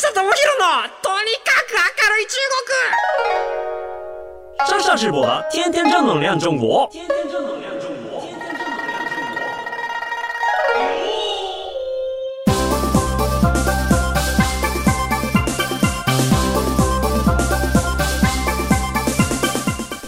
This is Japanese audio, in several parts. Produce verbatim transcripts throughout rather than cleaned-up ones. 下智弘のとにかく明るい中国。上下直播的天天正能量中国。天天正能量中国。天天正能量中国。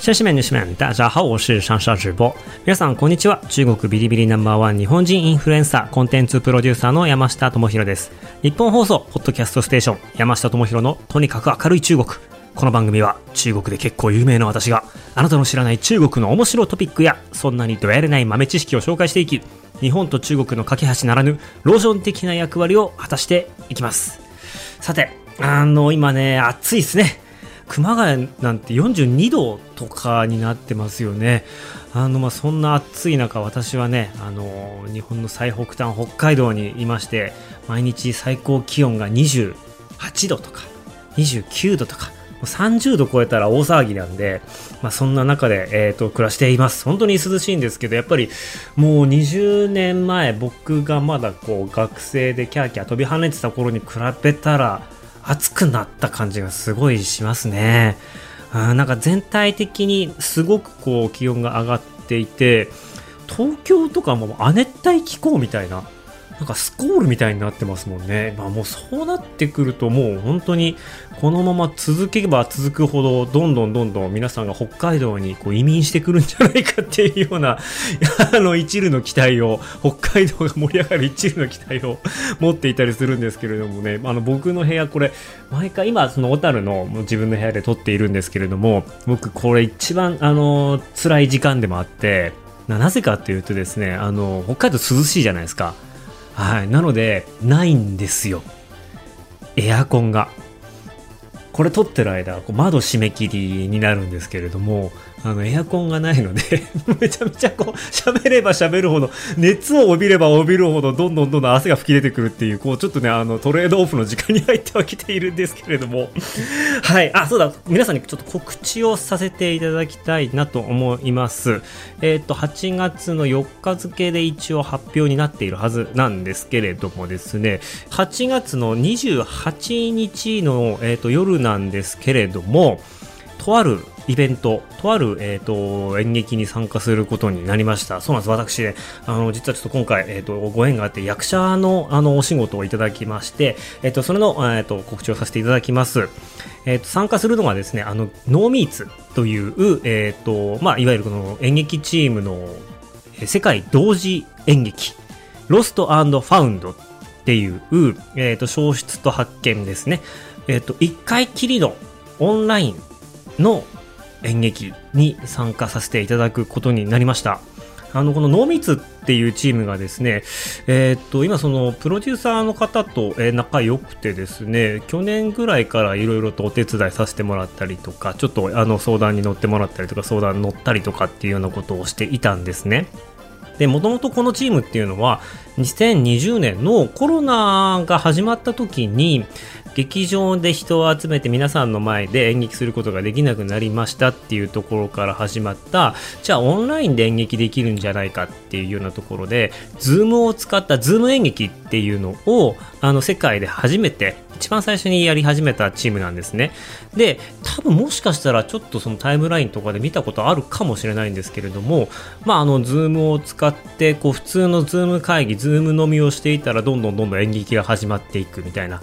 下下面女士们，大家好，我是上下直播。皆さんこんにちは。中国ビリビリナンバーワン日本人インフルエンサーコンテンツプロデューサーの山下智弘です。日本放送ポッドキャストステーション山下智弘のとにかく明るい中国。この番組は中国で結構有名な私があなたの知らない中国の面白いトピックやそんなにどやれない豆知識を紹介していき、日本と中国の架け橋ならぬローション的な役割を果たしていきます。さて、あの今ね暑いですね。熊谷なんてよんじゅうにどとかになってますよね。あのまあそんな暑い中、私はねあの日本の最北端北海道にいまして、毎日最高気温がにじゅうはちどとかにじゅうきゅうどとかさんじゅうど超えたら大騒ぎなんで、まあ、そんな中で、えー、と暮らしています。本当に涼しいんですけど、やっぱりもうにじゅうねんまえ僕がまだこう学生でキャーキャー飛び跳ねてた頃に比べたら暑くなった感じがすごいしますね。あなんか全体的にすごくこう気温が上がっていて、東京とかも亜熱帯気候みたいな、なんかスコールみたいになってますもんね。まあもうそうなってくると、もう本当にこのまま続けば続くほどどんどんどんどん皆さんが北海道にこう移民してくるんじゃないかっていうようなあの一縷の期待を、北海道が盛り上がる一縷の期待を持っていたりするんですけれどもね。あの僕の部屋、これ毎回今その小樽の自分の部屋で撮っているんですけれども、僕これ一番あの辛い時間でもあって、なぜかというとですね、あの北海道涼しいじゃないですか。はい、なのでないんですよ、エアコンが。これ撮ってる間窓締め切りになるんですけれども、あのエアコンがないのでめちゃめちゃこう喋れば喋るほど、熱を帯びれば帯びるほどどんどんどんどん汗が吹き出てくるっていう、こうちょっとねあのトレードオフの時間に入ってはきているんですけれどもはい、あそうだ、皆さんにちょっと告知をさせていただきたいなと思います。えっとはちがつのよっか付で一応発表になっているはずなんですけれどもですね、はちがつのにじゅうはちにちの、えー、と夜ななんですけれども、とあるイベント、とある、えー、と演劇に参加することになりました。そうなんです。私ね、あの実はちょっと今回、えー、とご縁があって役者の、あのお仕事をいただきまして、えー、とそれの、えー、と告知をさせていただきます。えー、と参加するのがですね、あのノーミーツという、えーとまあ、いわゆるこの演劇チームの世界同時演劇ロスト&ファウンドっていう、えー、と消失と発見ですね。えっと、いっかいきりのオンラインの演劇に参加させていただくことになりました。あのこのノーミツっていうチームがですね、えっと今そのプロデューサーの方と仲良くてですね、去年ぐらいからいろいろとお手伝いさせてもらったりとか、ちょっとあの相談に乗ってもらったりとか、相談に乗ったりとかっていうようなことをしていたんですね。で、もともとこのチームっていうのはにせんにじゅうねんのコロナが始まった時に劇場で人を集めて皆さんの前で演劇することができなくなりましたっていうところから始まった、じゃあオンラインで演劇できるんじゃないかっていうようなところで、 Zoom を使った Zoom 演劇っていうのをあの世界で初めて一番最初にやり始めたチームなんですね。で、多分もしかしたらちょっとそのタイムラインとかで見たことあるかもしれないんですけれども、まああの Zoom を使ってこう普通の Zoom 会議、 Zoom 飲みをしていたらどんどんどんどん演劇が始まっていくみたいな。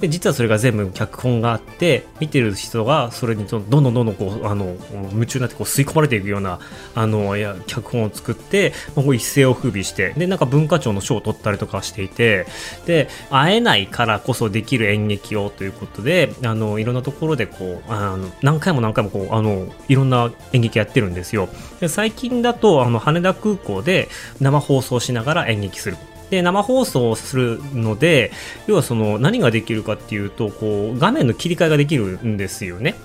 で、実はそれが全部脚本があって、見てる人がそれにどんどんどんどんこうあの夢中になってこう吸い込まれていくようなあのいや脚本を作って、もう一世を風靡して、でなんか文化庁の賞を取ったりとかしていて、で会えないからこそできる演劇をということで、あのいろんなところでこうあの何回も何回もこうあのいろんな演劇やってるんですよ。で、最近だとあの羽田空港で生放送しながら演劇する。で、生放送をするので、要はその何ができるかっていうと、こう画面の切り替えができるんですよね。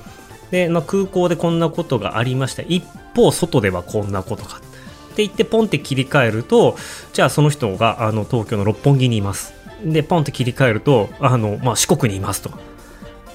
で、まあ、空港でこんなことがありました、一方外ではこんなことかって言ってポンって切り替えると、じゃあその人があの東京の六本木にいます、でポンって切り替えるとあの、まあ、四国にいますと、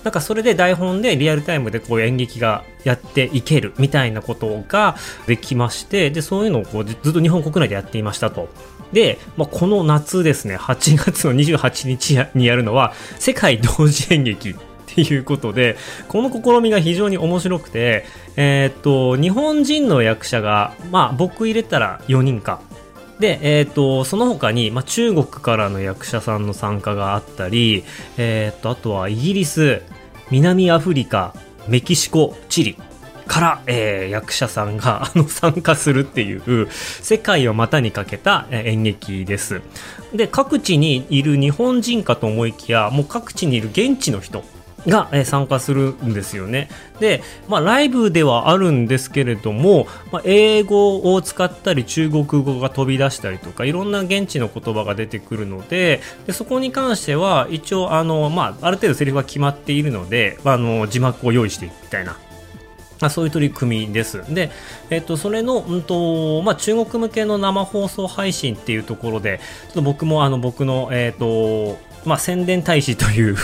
なんかそれで台本でリアルタイムでこう演劇がやっていけるみたいなことができまして、でそういうのをこうずっと日本国内でやっていましたと。で、まあ、この夏ですね、はちがつのにじゅうはちにちにやるのは世界同時演劇っていうことで、この試みが非常に面白くて、えー、っと日本人の役者が、まあ、僕入れたらよにんかで、えー、っとその他に、まあ、中国からの役者さんの参加があったり、えー、っとあとはイギリス、南アフリカ、メキシコ、チリから、えー、役者さんがあの参加するっていう世界を股にかけた演劇です。で、各地にいる日本人かと思いきや、もう各地にいる現地の人が、えー、参加するんですよね。で、まあ、ライブではあるんですけれども、まあ、英語を使ったり中国語が飛び出したりとか、いろんな現地の言葉が出てくるので、でそこに関しては一応あの、まあ、ある程度セリフは決まっているので、あの字幕を用意していくみたいな、そういう取り組みです。で、えっと、それの、うんと、まあ、中国向けの生放送配信っていうところで、ちょっと僕もあの、僕の、えっと、まあ、宣伝大使という、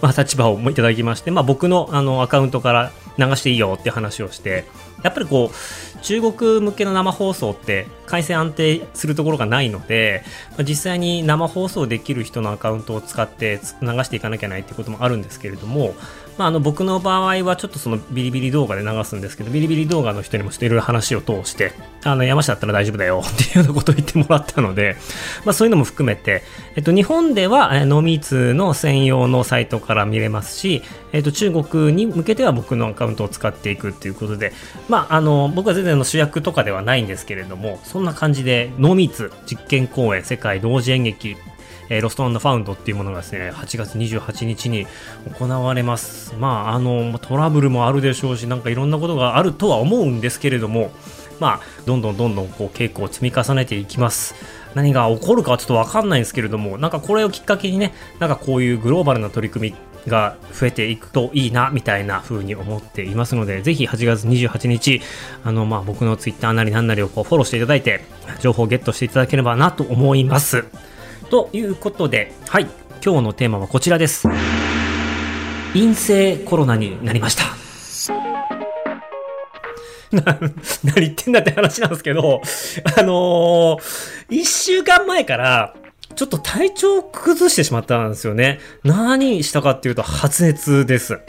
まあ、立場をいただきまして、まあ、僕のあの、アカウントから流していいよって話をして、やっぱりこう、中国向けの生放送って回線安定するところがないので、実際に生放送できる人のアカウントを使って流していかなきゃいけないっていうこともあるんですけれども、まあ、あの僕の場合はちょっとそのビリビリ動画で流すんですけど、ビリビリ動画の人にもちょっといろいろ話を通して、あの山下だったら大丈夫だよっていうようなことを言ってもらったので、まあ、そういうのも含めて、えっと、日本ではノミーツの専用のサイトから見れますし、えっと、中国に向けては僕のアカウントを使っていくっていうことで、まあ、あの僕は全然の主役とかではないんですけれども、そんな感じでノーミーツ実験公演世界同時演劇、えー、ロスト&ファウンドっていうものがですね、はちがつにじゅうはちにちに行われます。まあ、あのトラブルもあるでしょうし、なんかいろんなことがあるとは思うんですけれども、まあ、どんどんどんどんこう稽古を積み重ねていきます。何が起こるかはちょっと分かんないんですけれども、なんかこれをきっかけにね、なんかこういうグローバルな取り組みが増えていくといいなみたいな風に思っていますので、ぜひはちがつにじゅうはちにち、あのまあ僕のツイッターなりなんなりをこうフォローしていただいて、情報をゲットしていただければなと思います。ということで、はい、今日のテーマはこちらです。陰性コロナになりました。な、何言ってんだって話なんですけど、あのー、いっしゅうかんまえからちょっと体調を崩してしまったんですよね。何したかっていうと、発熱です。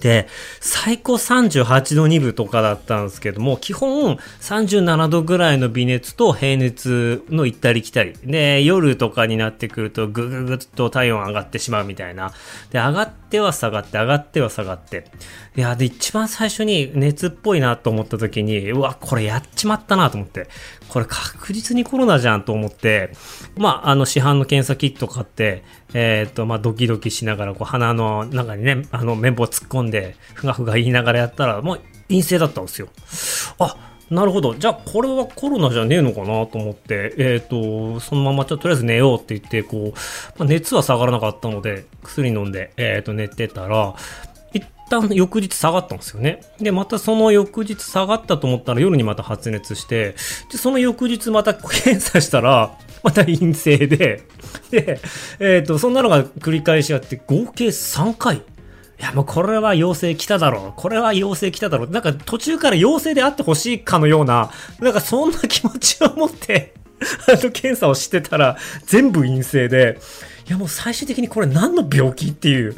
で、最高さんじゅうはちどにぶとかだったんですけども、基本さんじゅうななどぐらいの微熱と平熱の行ったり来たり。で、夜とかになってくるとぐぐぐっと体温上がってしまうみたいな。で、上がっては下がって、上がっては下がって。いや、で、一番最初に熱っぽいなと思った時に、うわ、これやっちまったなと思って。これ確実にコロナじゃんと思って、まあ、あの市販の検査キット買って、えっと、まあ、ドキドキしながら、こう、鼻の中にね、あの、綿棒突っ込んで、ふがふが言いながらやったら、もう陰性だったんですよ。あ、なるほど。じゃあ、これはコロナじゃねえのかなと思って、えっと、そのまま、ちょっととりあえず寝ようって言って、こう、まあ、熱は下がらなかったので、薬飲んで、えっと、寝てたら、一旦翌日下がったんですよね。で、またその翌日下がったと思ったら、夜にまた発熱して、で、その翌日また検査したら、また陰性で、で、えっと、そんなのが繰り返しあって、合計さんかい。いや、もうこれは陽性来ただろう。これは陽性来ただろう。なんか途中から陽性であってほしいかのような、なんかそんな気持ちを持って、あの、検査をしてたら、全部陰性で、いや、もう最終的にこれ何の病気っていう、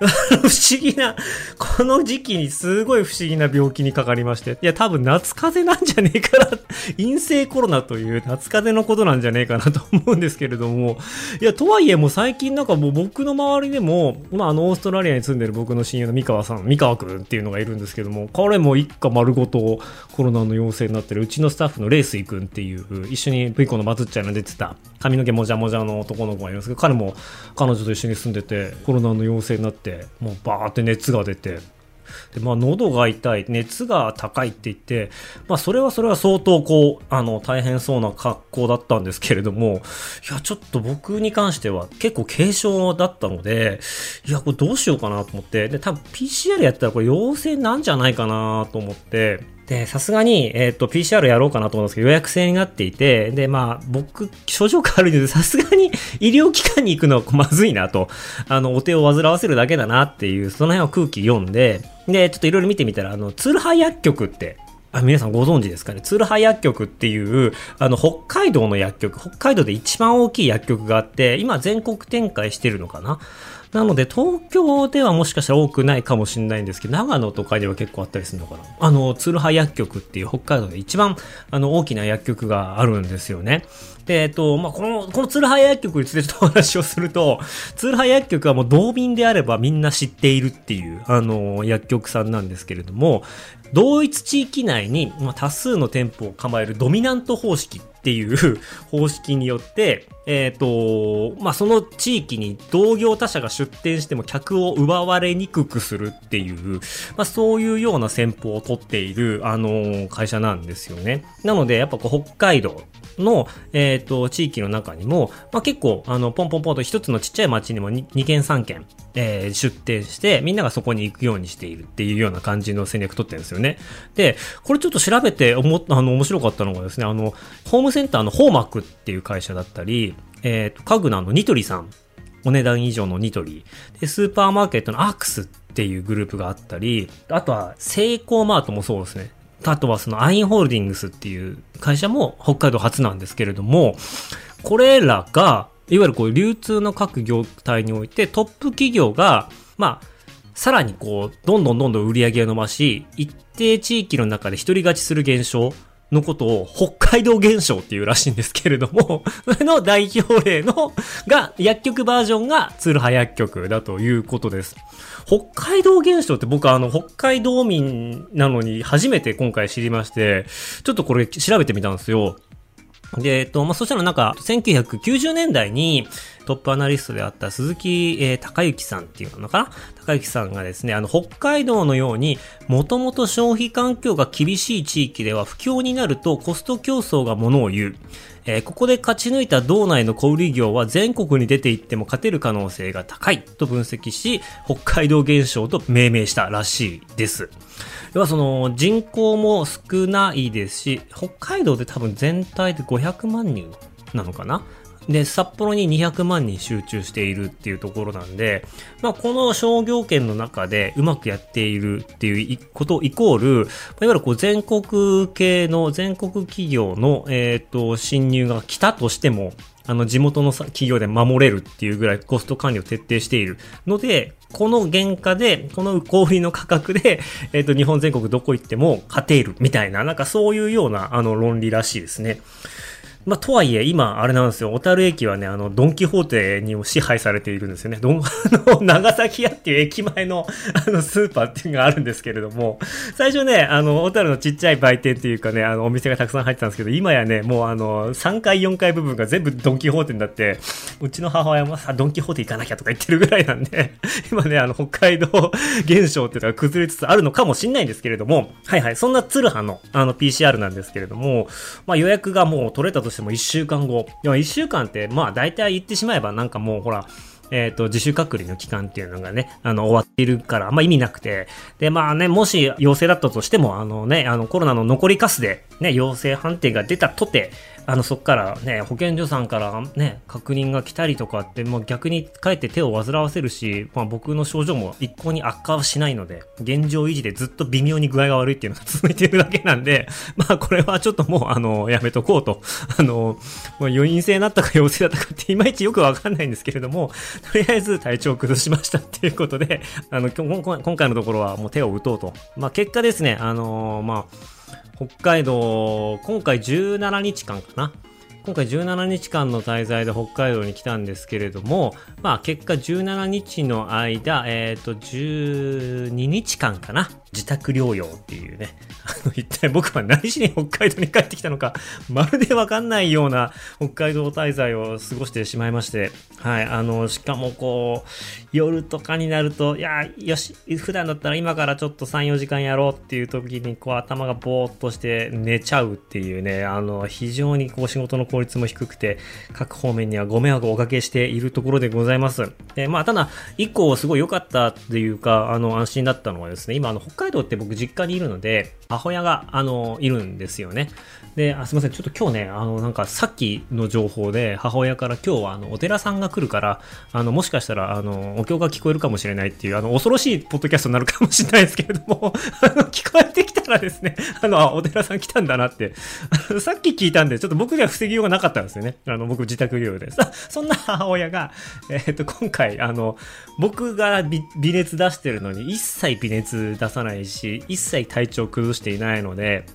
不思議な、この時期にすごい不思議な病気にかかりまして、いや、多分夏風邪なんじゃねえかな、陰性コロナという夏風邪のことなんじゃねえかなと思うんですけれども、いや、とはいえもう最近なんかもう僕の周りでも、まあ、あの、オーストラリアに住んでる僕の親友の三河さん、三河くんっていうのがいるんですけども、彼も一家丸ごとコロナの陽性になってる、うちのスタッフのレイスイくんっていう、一緒にブイコのバズっちゃいの出てた、髪の毛もじゃもじゃの男の子がいるんですけど、彼も彼女と一緒に住んでて、コロナの陽性になって、もうバーって熱が出て、で、まあ、喉が痛い、熱が高いって言って、まあ、それはそれは相当こう、あの、大変そうな格好だったんですけれども、いや、ちょっと僕に関しては結構軽症だったので、いや、これどうしようかなと思って、で、多分 ピーシーアール やったらこれ陽性なんじゃないかなと思って、で、さすがに、えっと、ピーシーアール やろうかなと思うんですけど、予約制になっていて、で、まあ、僕、症状が悪いので、さすがに医療機関に行くのはまずいなと、あの、お手を煩わせるだけだなっていう、その辺は空気読んで、で、ちょっといろいろ見てみたら、あの、ツールハ薬局って、あ、皆さんご存知ですかね。ツールハイ薬局っていうあの北海道の薬局、北海道で一番大きい薬局があって、今全国展開してるのかな。なので東京ではもしかしたら多くないかもしれないんですけど、長野とかでは結構あったりするのかな。あのツールハイ薬局っていう北海道で一番あの大きな薬局があるんですよね。で、えっとまあ、このこのツールハイ薬局についてちょっとお話をすると、ツールハイ薬局はもう道民であればみんな知っているっていうあの薬局さんなんですけれども、同一地域内に多数の店舗を構えるドミナント方式っていう方式によって、えーとまあ、その地域に同業他社が出店しても客を奪われにくくするっていう、まあ、そういうような戦法を取っている、あのー、会社なんですよね。なのでやっぱこう北海道の、えーと、地域の中にも、まあ、結構あのポンポンポンと一つのちっちゃい町にも にけんさんけん、えー、出店してみんながそこに行くようにしているっていうような感じの戦略取ってるんですよね。で、これちょっと調べて思あの面白かったのがですね、あのホームセンターのホーマックっていう会社だったり、えーと、カグナのニトリさん、お値段以上のニトリで、スーパーマーケットのアークスっていうグループがあったり、あとはセイコーマートもそうですね。あとはそのアインホールディングスっていう会社も北海道初なんですけれども、これらがいわゆるこう流通の各業態においてトップ企業がまあさらにこうどんどんどんどん売り上げを伸ばし、一定地域の中で一人勝ちする現象のことを北海道現象っていうらしいんですけれども、それの代表例のが薬局バージョンがツールハ薬局だということです。北海道現象って僕あの北海道民なのに初めて今回知りまして、ちょっとこれ調べてみたんですよ。で、えっと、まあ、そしたらなんか、せんきゅうひゃくきゅうじゅうねんだいにトップアナリストであった鈴木、えー、高幸さんっていうのかな?高幸さんがですね、あの、北海道のように、もともと消費環境が厳しい地域では不況になるとコスト競争がものを言う。えー、ここで勝ち抜いた道内の小売業は全国に出ていっても勝てる可能性が高いと分析し、北海道現象と命名したらしいです。要はその人口も少ないですし、北海道で多分全体でごひゃくまんにんなのかな。で、札幌ににひゃくまんにん集中しているっていうところなんで、まあこの商業圏の中でうまくやっているっていうことイコール、いわゆるこう全国系の全国企業の、えっと、侵入が来たとしても、あの地元の企業で守れるっていうぐらいコスト管理を徹底しているので、この原価で、この小売の価格で、えっと、日本全国どこ行っても勝てるみたいな、なんかそういうようなあの論理らしいですね。まあ、とはいえ、今、あれなんですよ。小樽駅はね、あの、ドンキホーテにも支配されているんですよね。どん、あの、長崎屋っていう駅前の、あの、スーパーっていうのがあるんですけれども、最初ね、あの、小樽のちっちゃい売店っていうかね、あの、お店がたくさん入ってたんですけど、今やね、もうあの、さんがいよんがい部分が全部ドンキホーテになって、うちの母親もさ、ドンキホーテ行かなきゃとか言ってるぐらいなんで、今ね、あの、北海道現象っていうのが崩れつつあるのかもしれないんですけれども、はいはい、そんなツルハの、あの、ピーシーアール なんですけれども、まあ、予約がもう取れたとして、もいっしゅうかんご、でもいっしゅうかんってまあ大体言ってしまえばなんかもうほらえっと自主隔離の期間っていうのがねあの終わっているからあんま意味なくて、でまあね、もし陽性だったとしてもあのねあのコロナの残りカスでね陽性判定が出たとてあのそっからね保健所さんからね確認が来たりとかってもう逆にかえって手を煩わせるし、まあ僕の症状も一向に悪化はしないので現状維持でずっと微妙に具合が悪いっていうのが続いているだけなんで、まあこれはちょっともうあのやめとこうとあの余韻性になったか陽性だったかっていまいちよくわかんないんですけれども、とりあえず体調を崩しましたっていうことで、あの、今回のところはもう手を打とうと。まあ、結果ですね、あのー、まあ、北海道、今回じゅうななにちかんかな。今回じゅうななにちかんの滞在で北海道に来たんですけれども、まあ、結果じゅうななにちの間、えっと、じゅうににちかんかな。自宅療養っていうね。あの、一体僕は何しに北海道に帰ってきたのか、まるでわかんないような北海道滞在を過ごしてしまいまして。はい。あの、しかもこう、夜とかになると、いや、よし、普段だったら今からちょっとさんよじかんやろうっていう時に、こう、頭がぼーっとして寝ちゃうっていうね、あの、非常にこう、仕事の効率も低くて、各方面にはご迷惑をおかけしているところでございます。で、まあ、ただ、以降すごい良かったっていうか、あの、安心だったのはですね、今、あの、北北海道って僕実家にいるので、母親が、あの、いるんですよね。で、あ、すいません。ちょっと今日ね、あの、なんかさっきの情報で、母親から今日は、あの、お寺さんが来るから、あの、もしかしたら、あの、お経が聞こえるかもしれないっていう、あの、恐ろしいポッドキャストになるかもしれないですけれども、あの、聞こえてきたらですね、あの、あ、お寺さん来たんだなって、さっき聞いたんで、ちょっと僕では防ぎようがなかったんですよね。あの、僕自宅療養で。さ、そんな母親が、えー、っと、今回、あの、僕が微熱出してるのに、一切微熱出さないし、一切体調崩してしていないので、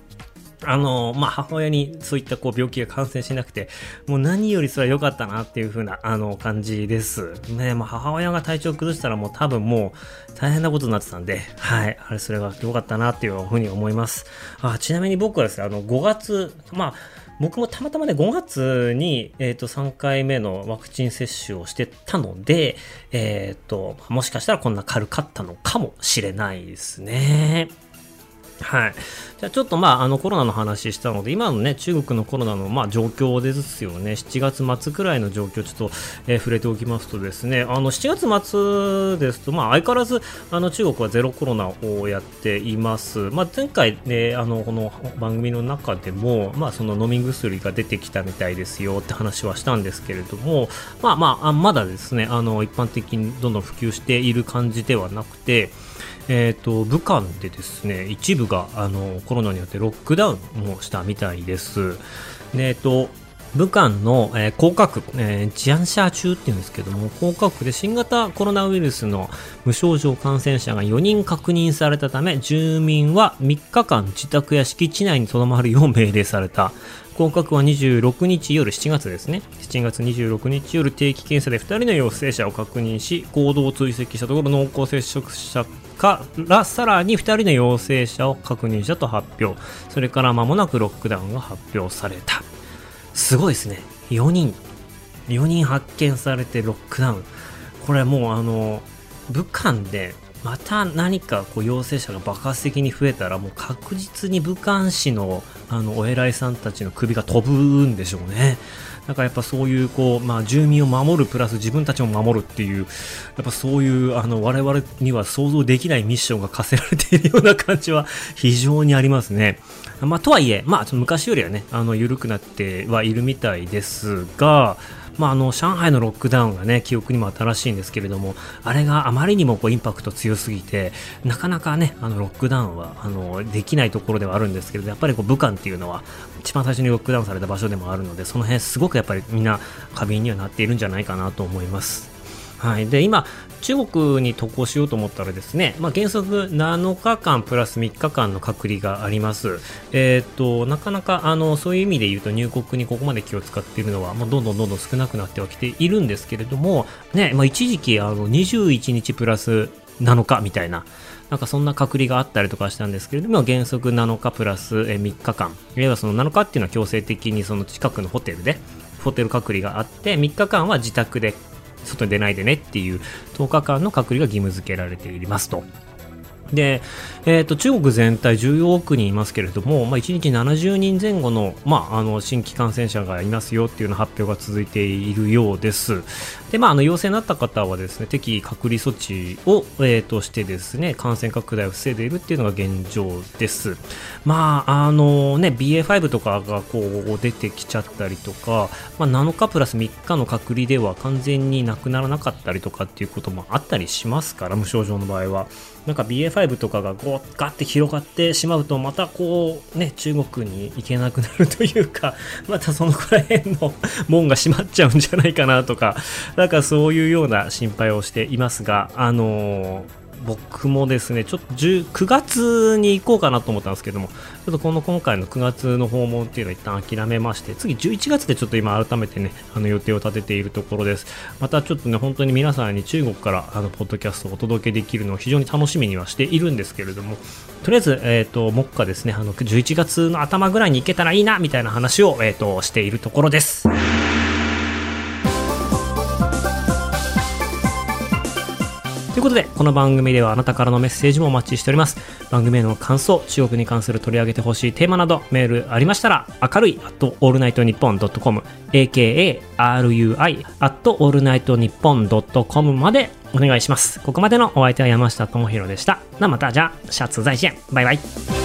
あの、まあ、母親にそういったこう病気が感染しなくて、もう何よりそれは良かったなっていう風な、あの、感じです。ね、もう母親が体調崩したらもう多分もう大変なことになってたんで、はい、あれ、それは良かったなっていう風に思います。あ、ちなみに僕はですね、あの、ごがつ、まあ、僕もたまたまね、ごがつに、えっと、さんかいめのワクチン接種をしてたので、えっと、もしかしたらこんな軽かったのかもしれないですね。はい。じゃあちょっとまあ、あのコロナの話したので、今のね、中国のコロナのまあ状況ですよね。しちがつ末くらいの状況、ちょっと、えー、触れておきますとですね、あのしちがつ末ですと、まあ相変わらず、あの中国はゼロコロナをやっています。まあ前回ね、あの、この番組の中でも、まあその飲み薬が出てきたみたいですよって話はしたんですけれども、まあまあ、まだですね、あの一般的にどんどん普及している感じではなくて、えーと、武漢でですね、一部があのコロナによってロックダウンをしたみたいです。で、えーと、武漢の、えー、広角区、えー、治安社中って言うんですけども、広角区で新型コロナウイルスの無症状感染者がよにん確認されたため、住民はみっかかん自宅や敷地内に留まるよう命令された。広角区はにじゅうろくにち夜、しちがつですね。しちがつにじゅうろくにち夜、定期検査でふたりの陽性者を確認し、行動を追跡したところ濃厚接触者からさらにふたりの陽性者を確認したと発表。それから間もなくロックダウンが発表された。すごいですね。よにん。よにん発見されてロックダウン。これもうあの、武漢でまた何かこう陽性者が爆発的に増えたら、もう確実に武漢市のあのお偉いさんたちの首が飛ぶんでしょうね。なんかやっぱそういうこう、まあ住民を守るプラス自分たちも守るっていう、やっぱそういうあの我々には想像できないミッションが課せられているような感じは非常にありますね。まあとはいえ、まあ昔よりはね、あの緩くなってはいるみたいですが、まああの上海のロックダウンがね、記憶にも新しいんですけれども、あれがあまりにもこうインパクト強すぎて、なかなかね、あのロックダウンはあのできないところではあるんですけれど、やっぱりこう武漢っていうのは一番最初にロックダウンされた場所でもあるので、その辺すごくやっぱりみんな過敏にはなっているんじゃないかなと思います。はい、で今中国に渡航しようと思ったらですね、まあ、原則なのかかんプラスみっかかんの隔離があります。えー、っとなかなかあのそういう意味で言うと入国にここまで気を使っているのは、まあ、どんどんどんどん少なくなってはきているんですけれども、ね、まあ、一時期あのにじゅういちにちプラスなのかみたいな、なんかそんな隔離があったりとかしたんですけれども、原則なのかプラスみっかかん、いわゆるそのなのかっていうのは強制的にその近くのホテルでホテル隔離があって、みっかかんは自宅で外に出ないでねっていうとおかかんの隔離が義務付けられていますと。で、えーと、中国全体じゅうよんおくにんいますけれども、まあ、いちにちななじゅうにんぜん後の、まあ、あの新規感染者がいますよっていうの発表が続いているようです。で、まあ、あの陽性になった方はですね、適宜隔離措置を、えー、としてですね、感染拡大を防いでいるっていうのが現状です。まあ、あのね、ビーエーファイブ とかがこう出てきちゃったりとか、まあ、なのかプラスみっかの隔離では完全になくならなかったりとかっていうこともあったりしますから、無症状の場合は。なんか ビーエーファイブ とかがこうガッて広がってしまうと、またこうね、中国に行けなくなるというか、またそのくらいの門が閉まっちゃうんじゃないかなとか、なんかそういうような心配をしていますが、あのー僕もですね、ちょっとくがつに行こうかなと思ったんですけども、ちょっとこの今回のくがつの訪問っていうのは一旦諦めまして、次じゅういちがつでちょっと今改めてね、あの予定を立てているところです。またちょっとね、本当に皆さんに中国からあのポッドキャストをお届けできるのを非常に楽しみにはしているんですけれども、とりあえず、えーと、目下ですね、あのじゅういちがつの頭ぐらいに行けたらいいなみたいな話を、えーと、しているところです。ということで、この番組ではあなたからのメッセージもお待ちしております。番組への感想、中国に関する取り上げてほしいテーマなど、メールありましたら、あかるい アット オールナイトニッポン ドットコム、エーケーエー アールユーアイ アット オールナイトニッポン ドットコム までお願いします。ここまでのお相手は山下智博でした。なまたじゃあシャツ在線バイバイ。